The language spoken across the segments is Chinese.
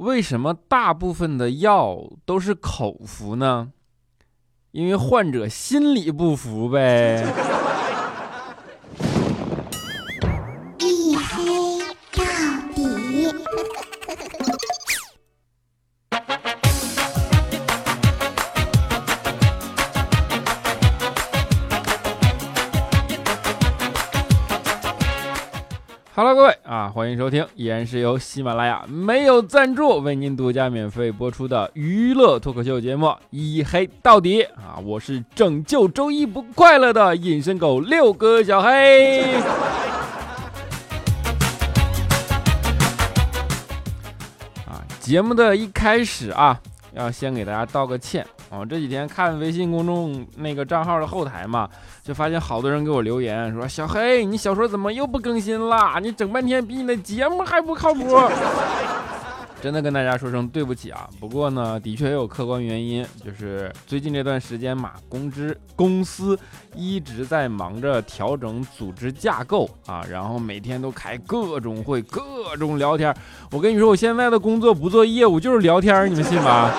为什么大部分的药都是口服呢？因为患者心理不服呗。一黑到底。Hello， 各位啊，欢迎收听，依然是由喜马拉雅没有赞助为您独家免费播出的娱乐脱口秀节目《一黑到底》啊，我是拯救周一不快乐的隐身狗六哥小黑。啊，节目的一开始啊，要先给大家道个歉啊，这几天看微信公众那个账号的后台嘛。就发现好多人给我留言说：“小黑，你小说怎么又不更新了？你整半天比你的节目还不靠谱。”真的跟大家说声对不起啊！不过呢，的确也有客观原因，就是最近这段时间嘛，公司一直在忙着调整组织架构啊，然后每天都开各种会、各种聊天。我跟你说，我现在的工作不做业务就是聊天，你们信吗？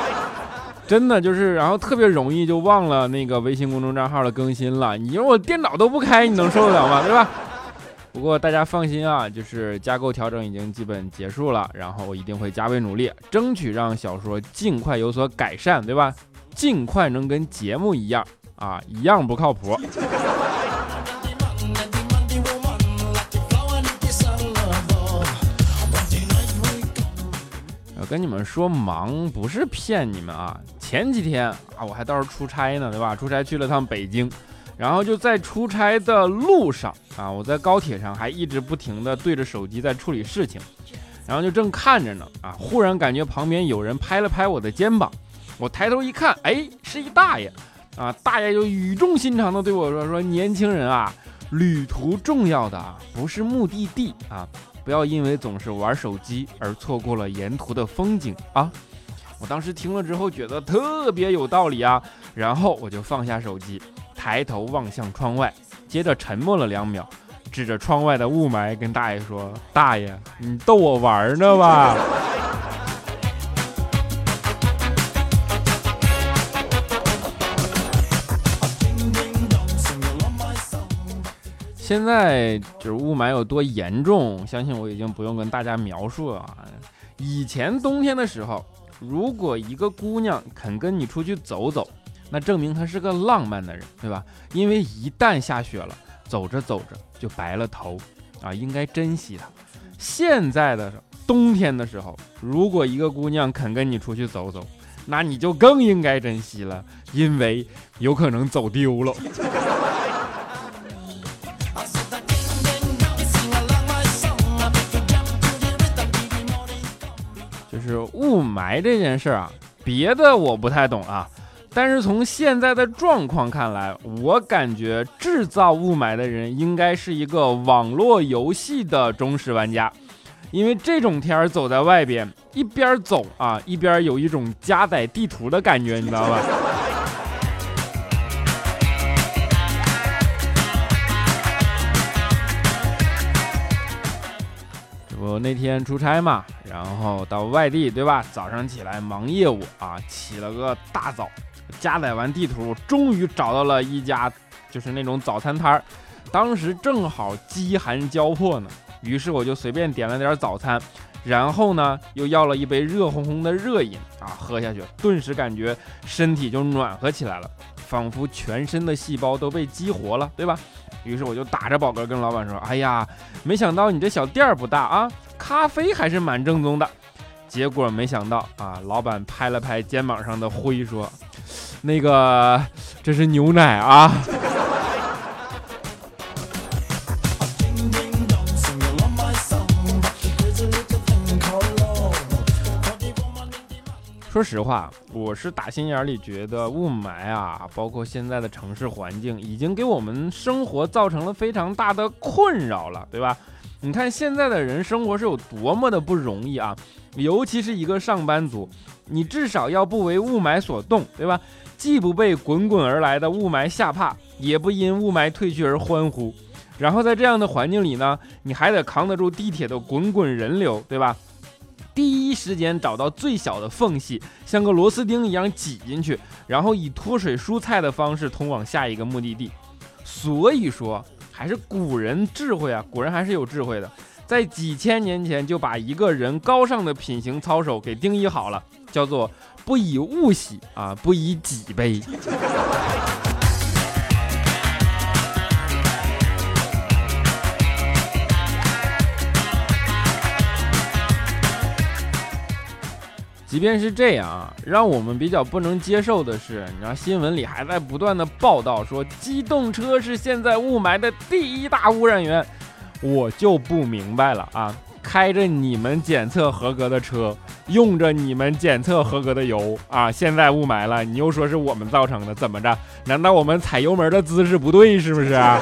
真的就是，然后特别容易就忘了那个微信公众账号的更新了。你说我电脑都不开，你能受得了吗？对吧？不过大家放心啊，就是架构调整已经基本结束了，然后我一定会加倍努力，争取让小说尽快有所改善，对吧？尽快能跟节目一样啊，一样不靠谱。跟你们说忙不是骗你们啊！前几天啊，我还到时候出差呢，对吧？出差去了趟北京，然后就在出差的路上啊，我在高铁上还一直不停的对着手机在处理事情，然后就正看着呢啊，忽然感觉旁边有人拍了拍我的肩膀，我抬头一看，哎，是一大爷啊！大爷就语重心长的对我说：“年轻人啊，旅途重要的啊，不是目的地啊。”不要因为总是玩手机而错过了沿途的风景啊！我当时听了之后觉得特别有道理啊，然后我就放下手机，抬头望向窗外，接着沉默了2秒，指着窗外的雾霾跟大爷说：“大爷，你逗我玩呢吧？”现在就是雾霾有多严重，相信我已经不用跟大家描述了啊。以前冬天的时候，如果一个姑娘肯跟你出去走走，那证明她是个浪漫的人，对吧？因为一旦下雪了，走着走着就白了头啊，应该珍惜她。现在的冬天的时候，如果一个姑娘肯跟你出去走走，那你就更应该珍惜了，因为有可能走丢了。就是雾霾这件事啊，别的我不太懂啊，但是从现在的状况看来，我感觉制造雾霾的人应该是一个网络游戏的忠实玩家，因为这种天走在外边，一边走啊，一边有一种加载地图的感觉，你知道吧？我那天出差嘛，然后到外地，对吧？早上起来忙业务啊，起了个大早，加载完地图，终于找到了一家就是那种早餐摊，当时正好饥寒交迫呢，于是我就随便点了点早餐，然后呢又要了一杯热烘烘的热饮啊，喝下去，顿时感觉身体就暖和起来了，仿佛全身的细胞都被激活了，对吧？于是我就打着饱嗝跟老板说：“哎呀，没想到你这小店不大啊，咖啡还是蛮正宗的。”结果没想到啊，老板拍了拍肩膀上的灰说：“那个，这是牛奶啊。”说实话，我是打心眼里觉得雾霾啊，包括现在的城市环境，已经给我们生活造成了非常大的困扰了，对吧？你看现在的人生活是有多么的不容易啊，尤其是一个上班族，你至少要不为雾霾所动，对吧？既不被滚滚而来的雾霾吓怕，也不因雾霾退去而欢呼。然后在这样的环境里呢，你还得扛得住地铁的滚滚人流，对吧？第一时间找到最小的缝隙，像个螺丝钉一样挤进去，然后以脱水蔬菜的方式通往下一个目的地。所以说还是古人智慧啊，古人还是有智慧的，在几千年前就把一个人高尚的品行操守给定义好了，叫做不以物喜啊，不以己悲。即便是这样啊，让我们比较不能接受的是，你知道新闻里还在不断的报道说机动车是现在雾霾的第一大污染源，我就不明白了啊！开着你们检测合格的车，用着你们检测合格的油啊，现在雾霾了，你又说是我们造成的，怎么着？难道我们踩油门的姿势不对，是不是啊？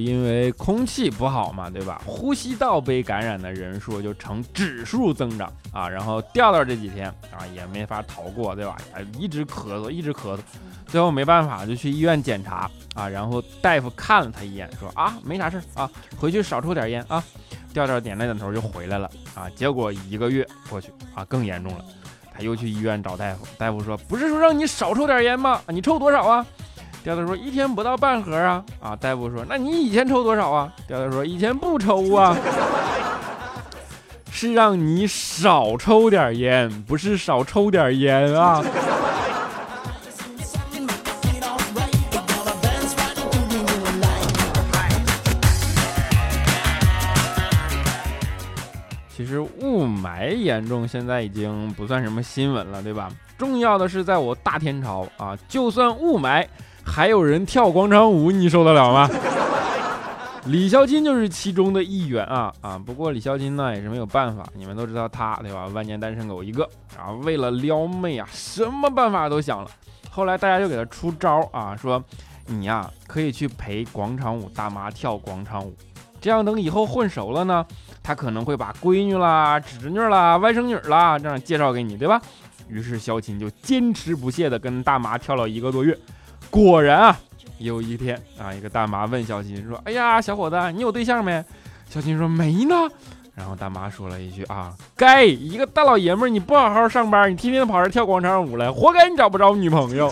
因为空气不好嘛，对吧？呼吸道被感染的人数就呈指数增长啊，然后掉到这几天啊也没法逃过，对吧？一直咳嗽，一直咳嗽，最后没办法就去医院检查啊，然后大夫看了他一眼，说啊没啥事啊，回去少抽点烟啊，调调点了点头就回来了啊。结果一个月过去啊，更严重了，他又去医院找大夫，大夫说不是说让你少抽点烟吗？你抽多少啊？调调说一天不到半盒啊。啊，大夫说那你以前抽多少啊？调调说以前不抽啊。是让你少抽点烟，不是少抽点烟啊。其实雾霾严重现在已经不算什么新闻了，对吧？重要的是在我大天朝啊，就算雾霾还有人跳广场舞，你受得了吗？李霄金就是其中的一员啊！不过李霄金呢也是没有办法，你们都知道他对吧？万年单身狗一个，然后为了撩妹啊，什么办法都想了。后来大家就给他出招啊，说你呀可以去陪广场舞大妈跳广场舞，这样等以后混熟了呢，他可能会把闺女啦、侄女啦、外甥女啦这样介绍给你，对吧？于是萧琴就坚持不懈地跟大妈跳了一个多月。果然啊，有一天啊，一个大妈问小琴说：“哎呀，小伙子，你有对象没？”小琴说：“没呢。”然后大妈说了一句：“啊，该一个大老爷们儿，你不好好上班，你天天跑这跳广场舞来，活该你找不着女朋友。”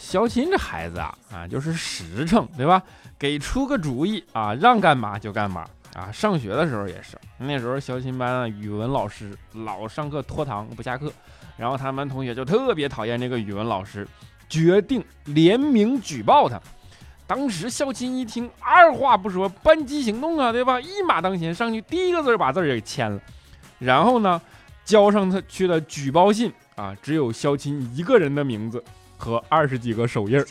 小琴这孩子啊就是实诚，对吧？给出个主意啊，让干嘛就干嘛啊。上学的时候也是，那时候小琴班啊，语文老师老上课拖堂不下课，然后他们同学就特别讨厌这个语文老师，决定联名举报他。当时小琴一听，二话不说，班级行动啊，对吧？一马当先，上去第一个字把字给签了，然后呢，交上他去的举报信啊，只有小琴一个人的名字和20几个手印儿。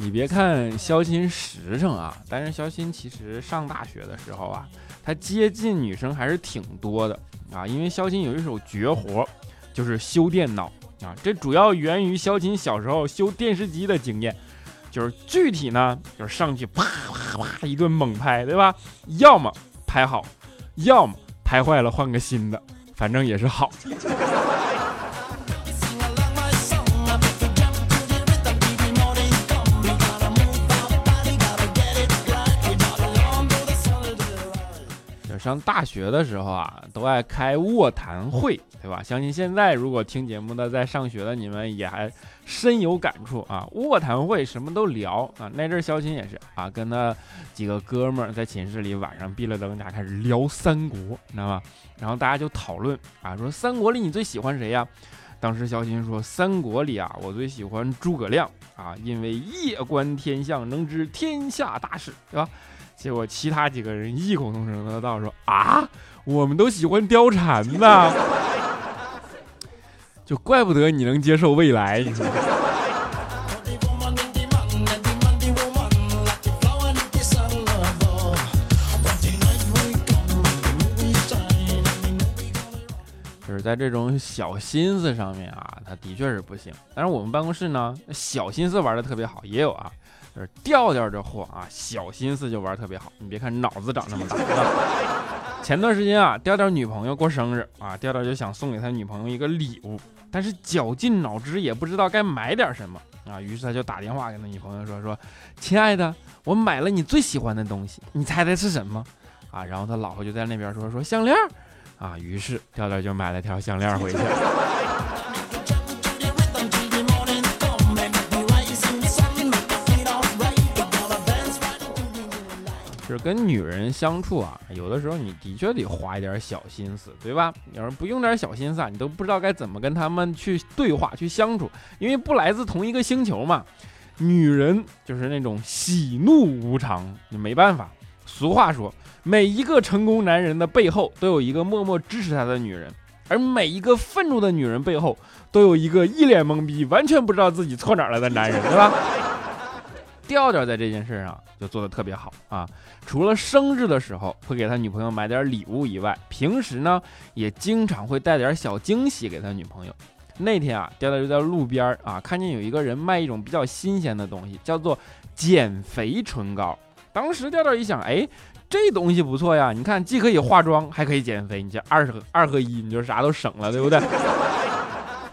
你别看肖钦实诚啊，但是肖钦其实上大学的时候啊，他接近女生还是挺多的啊，因为肖钦有一手绝活，就是修电脑啊，这主要源于肖钦小时候修电视机的经验。就是具体呢，就是上去啪啪啪一顿猛拍，对吧？要么拍好，要么拍坏了换个新的，反正也是好。上大学的时候啊，都爱开卧谈会，对吧？相信现在如果听节目的在上学的你们也还深有感触啊。卧谈会什么都聊啊，那阵萧琴也是啊，跟他几个哥们儿在寝室里晚上闭了灯，大家开始聊三国，你知道吗？然后大家就讨论啊，说三国里你最喜欢谁呀？当时萧琴说，三国里啊，我最喜欢诸葛亮啊，因为夜观天象，能知天下大事，对吧？结果其他几个人异口同声的道说啊，我们都喜欢貂蝉呐，就怪不得你能接受未来。在这种小心思上面啊，他的确是不行。但是我们办公室呢，小心思玩的特别好，也有啊，就是调调这货啊，小心思就玩特别好。你别看脑子长那么大。前段时间啊，调调女朋友过生日啊，调调就想送给他女朋友一个礼物，但是绞尽脑汁也不知道该买点什么啊，于是他就打电话给他女朋友说，亲爱的，我买了你最喜欢的东西，你猜猜是什么啊？然后他老婆就在那边说项链啊，于是调调就买了条项链回去。就是跟女人相处啊，有的时候你的确得花一点小心思，对吧？要是不用点小心思啊，你都不知道该怎么跟他们去对话、去相处，因为不来自同一个星球嘛。女人就是那种喜怒无常，你没办法。俗话说，每一个成功男人的背后都有一个默默支持他的女人，而每一个愤怒的女人背后都有一个一脸懵逼、完全不知道自己错哪来的男人，对吧？调调在这件事上就做得特别好啊！除了生日的时候会给他女朋友买点礼物以外，平时呢也经常会带点小惊喜给他女朋友。那天啊，调调就在路边啊，看见有一个人卖一种比较新鲜的东西，叫做减肥唇膏。当时调调一想，哎，这东西不错呀！你看，既可以化妆，还可以减肥，你这二合一，你就啥都省了，对不对？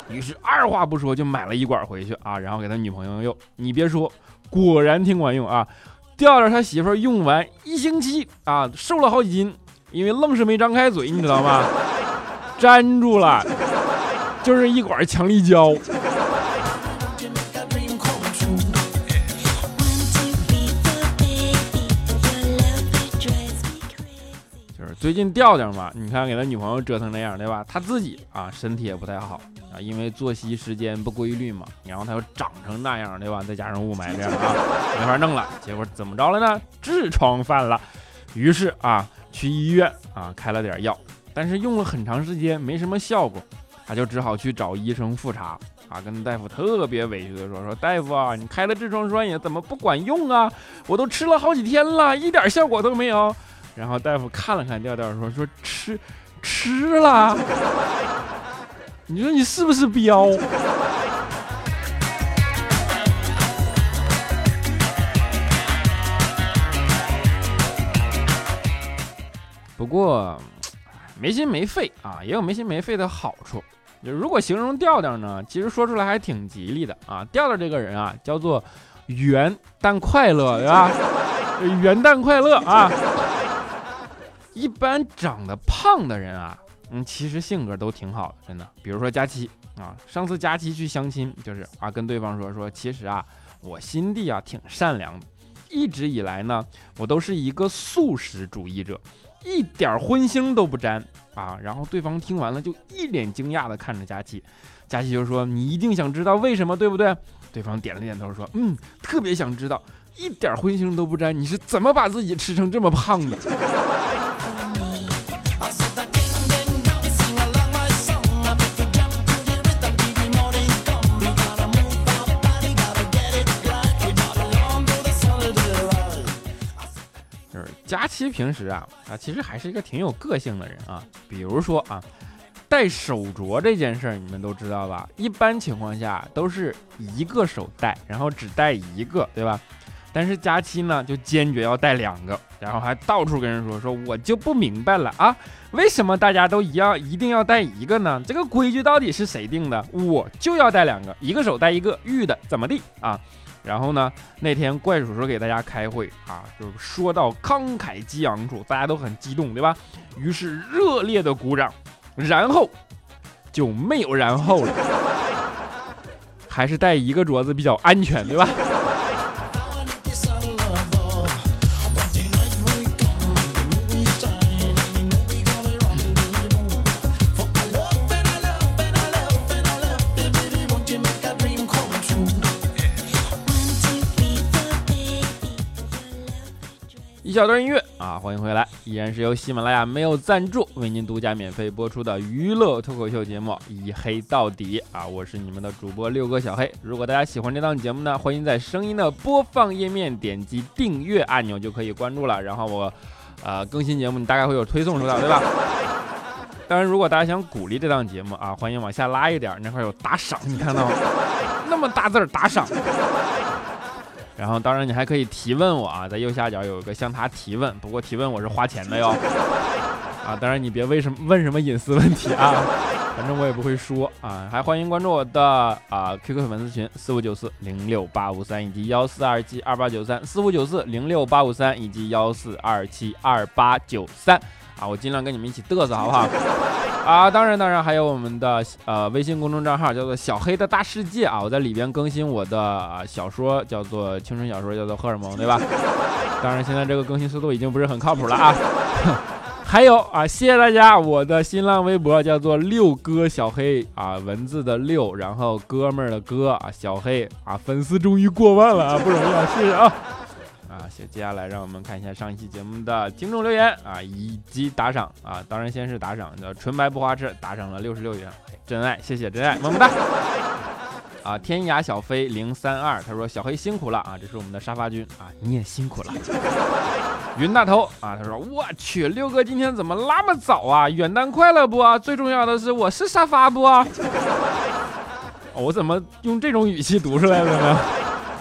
于是二话不说就买了一管回去啊，然后给他女朋友用。你别说，果然挺管用啊！调调他媳妇儿用完1星期啊，瘦了好几斤，因为愣是没张开嘴，你知道吗？粘住了，就是一管强力胶。最近调调嘛，你看给他女朋友折腾那样，对吧？他自己啊身体也不太好啊，因为作息时间不规律嘛，然后他又长成那样，对吧？再加上雾霾这样啊，没法弄了。结果怎么着了呢？痔疮犯了，于是啊去医院啊开了点药，但是用了很长时间没什么效果，他就只好去找医生复查啊，跟大夫特别委屈的说大夫啊，你开了痔疮栓也怎么不管用啊？我都吃了好几天了，一点效果都没有。然后大夫看了看调调说吃了，你说你是不是彪？不过没心没肺啊，也有没心没肺的好处。就如果形容调调呢，其实说出来还挺吉利的啊。调调这个人啊，叫做元旦快乐，对吧？元旦快乐啊！一般长得胖的人啊，其实性格都挺好的，真的。比如说佳琪啊，上次佳琪去相亲，就是啊，跟对方说，其实啊，我心地啊挺善良的，一直以来呢，我都是一个素食主义者，一点荤腥都不沾啊。然后对方听完了，就一脸惊讶的看着佳琪，佳琪就说：“你一定想知道为什么，对不对？”对方点了点头说：“嗯，特别想知道，一点荤腥都不沾，你是怎么把自己吃成这么胖的？”佳琪平时啊，其实还是一个挺有个性的人啊。比如说啊，戴手镯这件事儿，你们都知道吧？一般情况下都是一个手戴，然后只戴一个，对吧？但是佳琪呢，就坚决要戴两个，然后还到处跟人说我就不明白了啊，为什么大家都一定要戴一个呢？这个规矩到底是谁定的？我就要戴两个，一个手戴一个，玉的怎么地啊？然后呢，那天怪叔叔给大家开会啊，就是说到慷慨激昂处，大家都很激动，对吧？于是热烈的鼓掌，然后就没有然后了，还是带一个镯子比较安全，对吧？小段音乐啊，欢迎回来，依然是由喜马拉雅没有赞助为您独家免费播出的娱乐脱口秀节目《一黑到底》啊，我是你们的主播六哥小黑。如果大家喜欢这档节目呢，欢迎在声音的播放页面点击订阅按钮就可以关注了，然后我更新节目你大概会有推送出来，对吧？当然如果大家想鼓励这档节目啊，欢迎往下拉一点，那块有打赏，你看到吗？那么大字儿打赏。然后当然你还可以提问我啊，在右下角有一个向他提问，不过提问我是花钱的哟啊，当然你别问什么隐私问题啊，反正我也不会说啊。还欢迎关注我的啊 QQ 粉丝群4594-06853以及14272-893 4594-06853以及14272-893啊，我尽量跟你们一起嘚瑟好不好啊。当然还有我们的微信公众账号叫做小黑的大世界啊，我在里边更新我的小说，叫做青春小说，叫做荷尔蒙，对吧？当然现在这个更新速度已经不是很靠谱了啊。还有啊，谢谢大家，我的新浪微博叫做六哥小黑啊，文字的六，然后哥们儿的哥啊，小黑啊，粉丝终于过万了啊，不容易啊，谢谢啊。接下来让我们看一下上一期节目的听众留言啊，以及打赏啊。当然先是打赏的纯白不花痴打赏了66元，真爱，谢谢真爱，么么哒啊。天涯小飞032他说小黑辛苦了啊，这是我们的沙发君啊，你也辛苦了。云大头啊，他说我去六哥今天怎么那么早啊，元旦快乐不啊，最重要的是我是沙发不啊。我怎么用这种语气读出来的呢？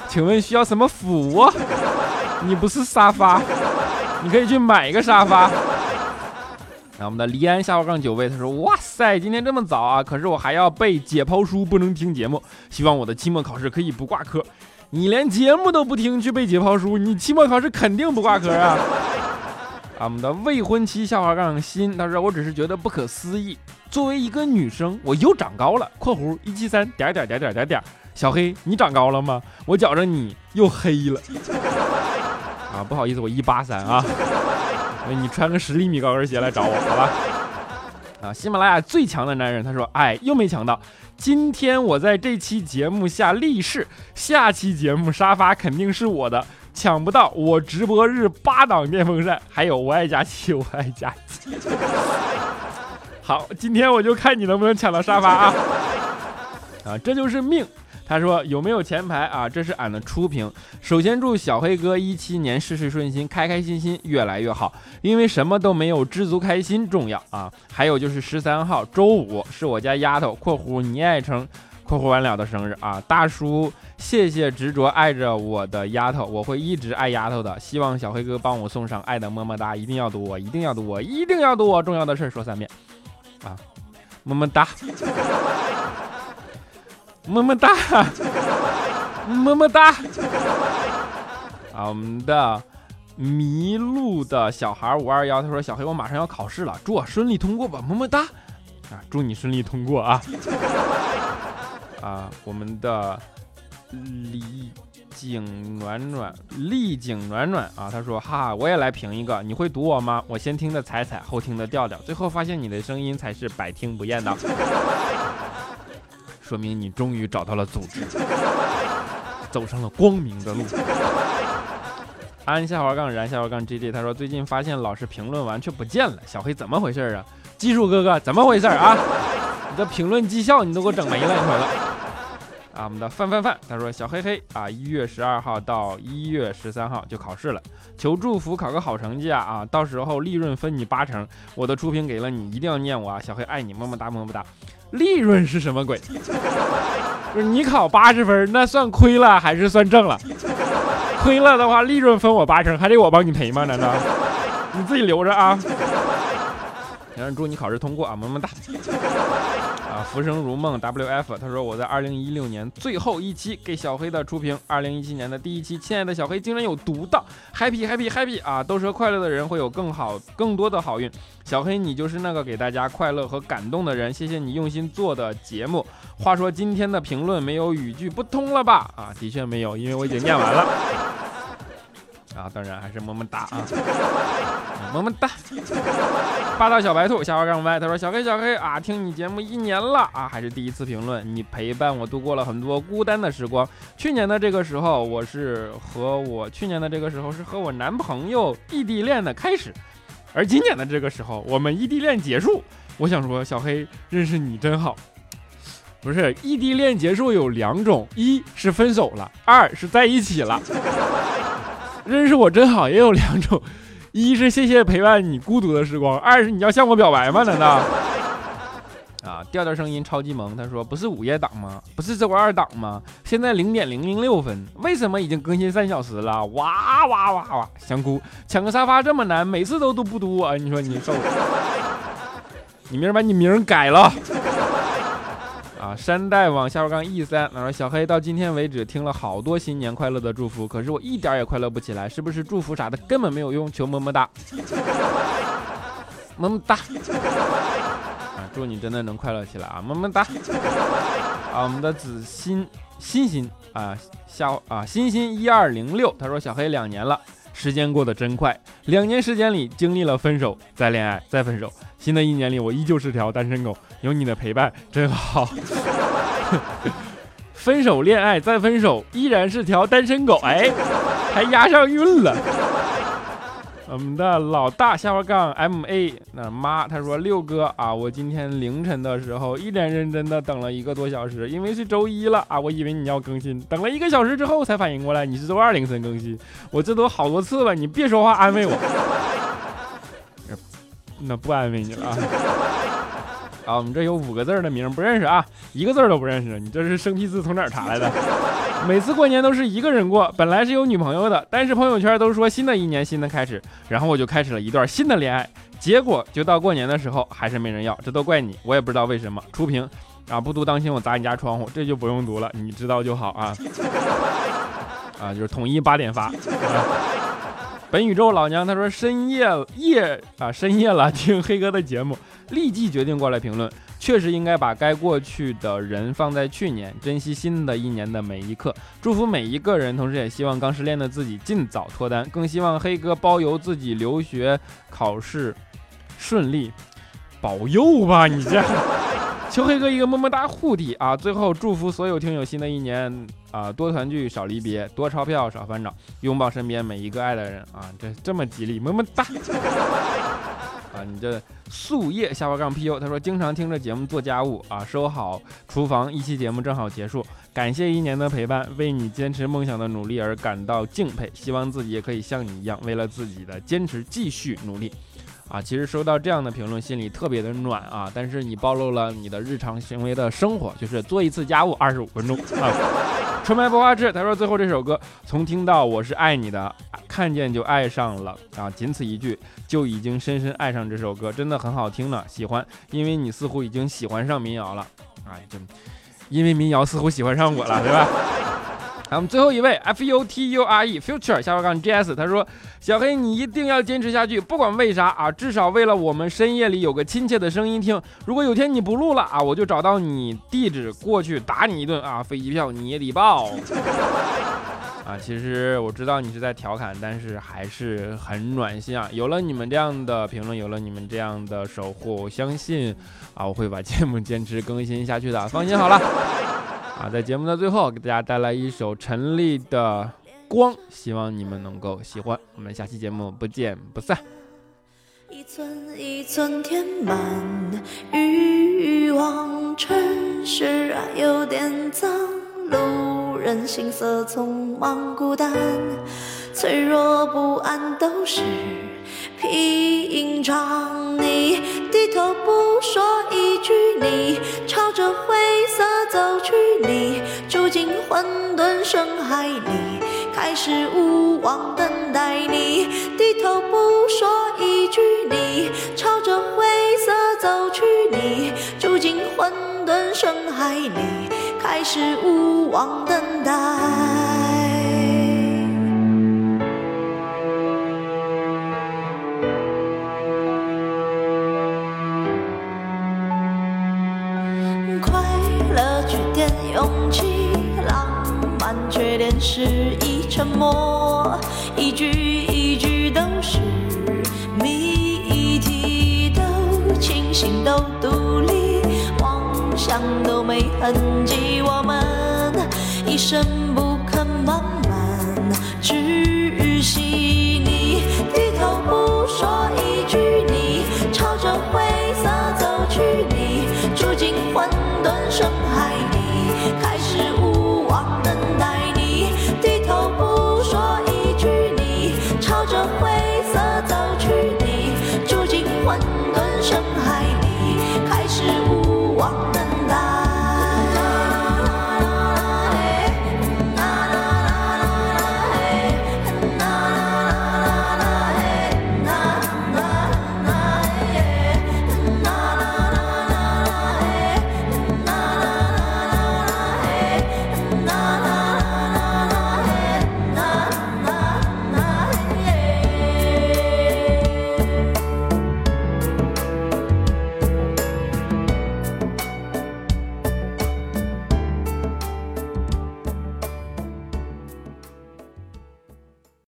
请问需要什么服务？你不是沙发，你可以去买一个沙发。然后我们的黎安下/9位他说哇塞今天这么早啊，可是我还要背解剖书不能听节目，希望我的期末考试可以不挂科。你连节目都不听去背解剖书，你期末考试肯定不挂科啊。我们的未婚妻/新他说我只是觉得不可思议，作为一个女生我又长高了（括弧173）小黑你长高了吗？我觉着你又黑了啊，不好意思，我183啊，你穿个10厘米高跟鞋来找我好吧？啊，喜马拉雅最强的男人，他说，哎，又没抢到，今天我在这期节目下立誓，下期节目沙发肯定是我的，抢不到我直播日8档电风扇，还有我爱佳期，我爱佳期。好，今天我就看你能不能抢到沙发啊！啊，这就是命。他说有没有前排啊？这是俺的初评。首先祝小黑哥17年事事顺心，开开心心，越来越好。因为什么都没有，知足开心重要啊。还有就是13号周五是我家丫头（括弧倪爱成（括弧完了的生日啊。大叔，谢谢执着爱着我的丫头，我会一直爱丫头的。希望小黑哥帮我送上爱的么么哒，一定要读我，一定要读我，一定要读我。重要的事说3遍啊，么么哒。么么哒，么么哒！啊，我们的迷路的小孩521他说：“小黑，我马上要考试了，祝我顺利通过吧，么么哒！”啊，祝你顺利通过啊！啊，我们的丽景暖暖啊，他说：“哈，我也来评一个，你会读我吗？我先听的彩彩，后听的调调，最后发现你的声音才是百听不厌的。”说明你终于找到了组织，走上了光明的路。安下/然下/GG 他说最近发现老师评论完却不见了，小黑怎么回事啊？技术哥哥怎么回事啊？你的评论绩效你都给我整没了，你瞅瞅。啊，我们的范他说小黑黑啊，1月12号到1月13号就考试了，求祝福考个好成绩啊！到时候利润分你8成，我的初评给了你，一定要念我啊！小黑爱你，么么哒么么哒。利润是什么鬼？你考80分，那算亏了还是算挣了？亏了的话，利润分我8成，还得我帮你赔吗？难道你自己留着啊？然后祝你考试通过啊，么么哒！啊，浮生如梦 WF 他说我在2016年最后一期给小黑的初评，2017年的第一期，亲爱的小黑竟然有读到 happy 啊！都说快乐的人会有更多的好运，小黑你就是那个给大家快乐和感动的人，谢谢你用心做的节目。话说今天的评论没有语句不通了吧？啊，的确没有，因为我已经念完了。啊，当然还是么么哒啊，么么哒。霸道小白兔/Y他说小黑啊，听你节目1年了啊，还是第一次评论，你陪伴我度过了很多孤单的时光。去年的这个时候是和我男朋友异地恋的开始，而今年的这个时候我们异地恋结束。我想说小黑认识你真好。不是，异地恋结束有2种，一是分手了，2是在一起了。认识我真好也有2种，一是谢谢陪伴你孤独的时光，2是你要向我表白吗？难道啊，调调声音超级萌，他说不是午夜档吗？不是周二档吗？现在0:06，为什么已经更新3小时了？哇哇哇哇！香菇抢个沙发这么难，每次都不多啊！你说你受了，你明儿把你名改了。啊，山大王_E3，他说小黑到今天为止听了好多新年快乐的祝福，可是我一点也快乐不起来，是不是祝福啥的根本没有用？求么么哒，么么哒。啊，祝你真的能快乐起来啊，么么哒。啊，我们的子欣欣欣啊，欣欣1206，他说小黑2年了。时间过得真快，2年时间里经历了分手，再恋爱，再分手。新的一年里，我依旧是条单身狗，有你的陪伴真好。分手、恋爱、再分手，依然是条单身狗，哎，还押上韵了。我们的老大_MA， 那妈他说六哥啊，我今天凌晨的时候一脸认真的等了1个多小时，因为是周一了啊，我以为你要更新，等了1个小时之后才反应过来你是周二凌晨更新，我这都好多次了，你别说话安慰我。那不安慰你了啊。啊，我们这有5个字的名不认识啊，1个字都不认识，你这是生僻字从哪儿查来的？每次过年都是一个人过，本来是有女朋友的，但是朋友圈都说新的一年新的开始，然后我就开始了一段新的恋爱，结果就到过年的时候还是没人要，这都怪你，我也不知道为什么。初评啊，不读当心我砸你家窗户，这就不用读了，你知道就好啊。啊，就是统一8点发。本宇宙老娘他说深夜了听黑哥的节目，立即决定过来评论，确实应该把该过去的人放在去年，珍惜新的一年的每一刻，祝福每一个人，同时也希望刚失恋的自己尽早脱单，更希望黑哥包邮自己留学考试顺利，保佑吧你这。求黑哥一个么么哒护体啊！最后祝福所有听友新的一年啊、多团聚少离别，多钞票少烦恼，拥抱身边每一个爱的人啊！这么吉利么么哒啊！你这素叶_PU， 他说经常听着节目做家务啊，收好厨房，一期节目正好结束，感谢1年的陪伴，为你坚持梦想的努力而感到敬佩，希望自己也可以像你一样，为了自己的坚持继续努力。啊，其实收到这样的评论，心里特别的暖啊！但是你暴露了你的日常行为的生活，就是做一次家务25分钟啊。纯白不花痴，他说最后这首歌，从听到我是爱你的，看见就爱上了啊，仅此一句就已经深深爱上这首歌，真的很好听呢，喜欢，因为你似乎已经喜欢上民谣了，哎，真，因为民谣似乎喜欢上我了，对吧？好，我们最后一位 future future _GS， 他说小黑你一定要坚持下去，不管为啥啊，至少为了我们深夜里有个亲切的声音听。如果有天你不录了啊，我就找到你地址过去打你一顿啊，飞机票你也得报。啊，其实我知道你是在调侃，但是还是很暖心啊！有了你们这样的评论，有了你们这样的守护，我相信啊，我会把节目坚持更新下去的，放心好了。啊，在节目的最后给大家带来一首陈粒的《光》，希望你们能够喜欢，我们下期节目不见不散。一寸一寸填满欲望，城市啊有点脏，路人行色匆忙，孤单脆弱不安都是平常，你低头不说一句，你朝着灰色走去，你住进混沌深海里，开始无望等待，你低头不说一句，你朝着灰色走去，你住进混沌深海里，开始无望等待。勇气浪漫，缺点是一沉默，一句一句都是谜题，都清醒都独立，妄想都没痕迹，我们一生不肯慢慢窒息，你低头不说一句，你朝着灰色走去，你住进混沌深海里，开始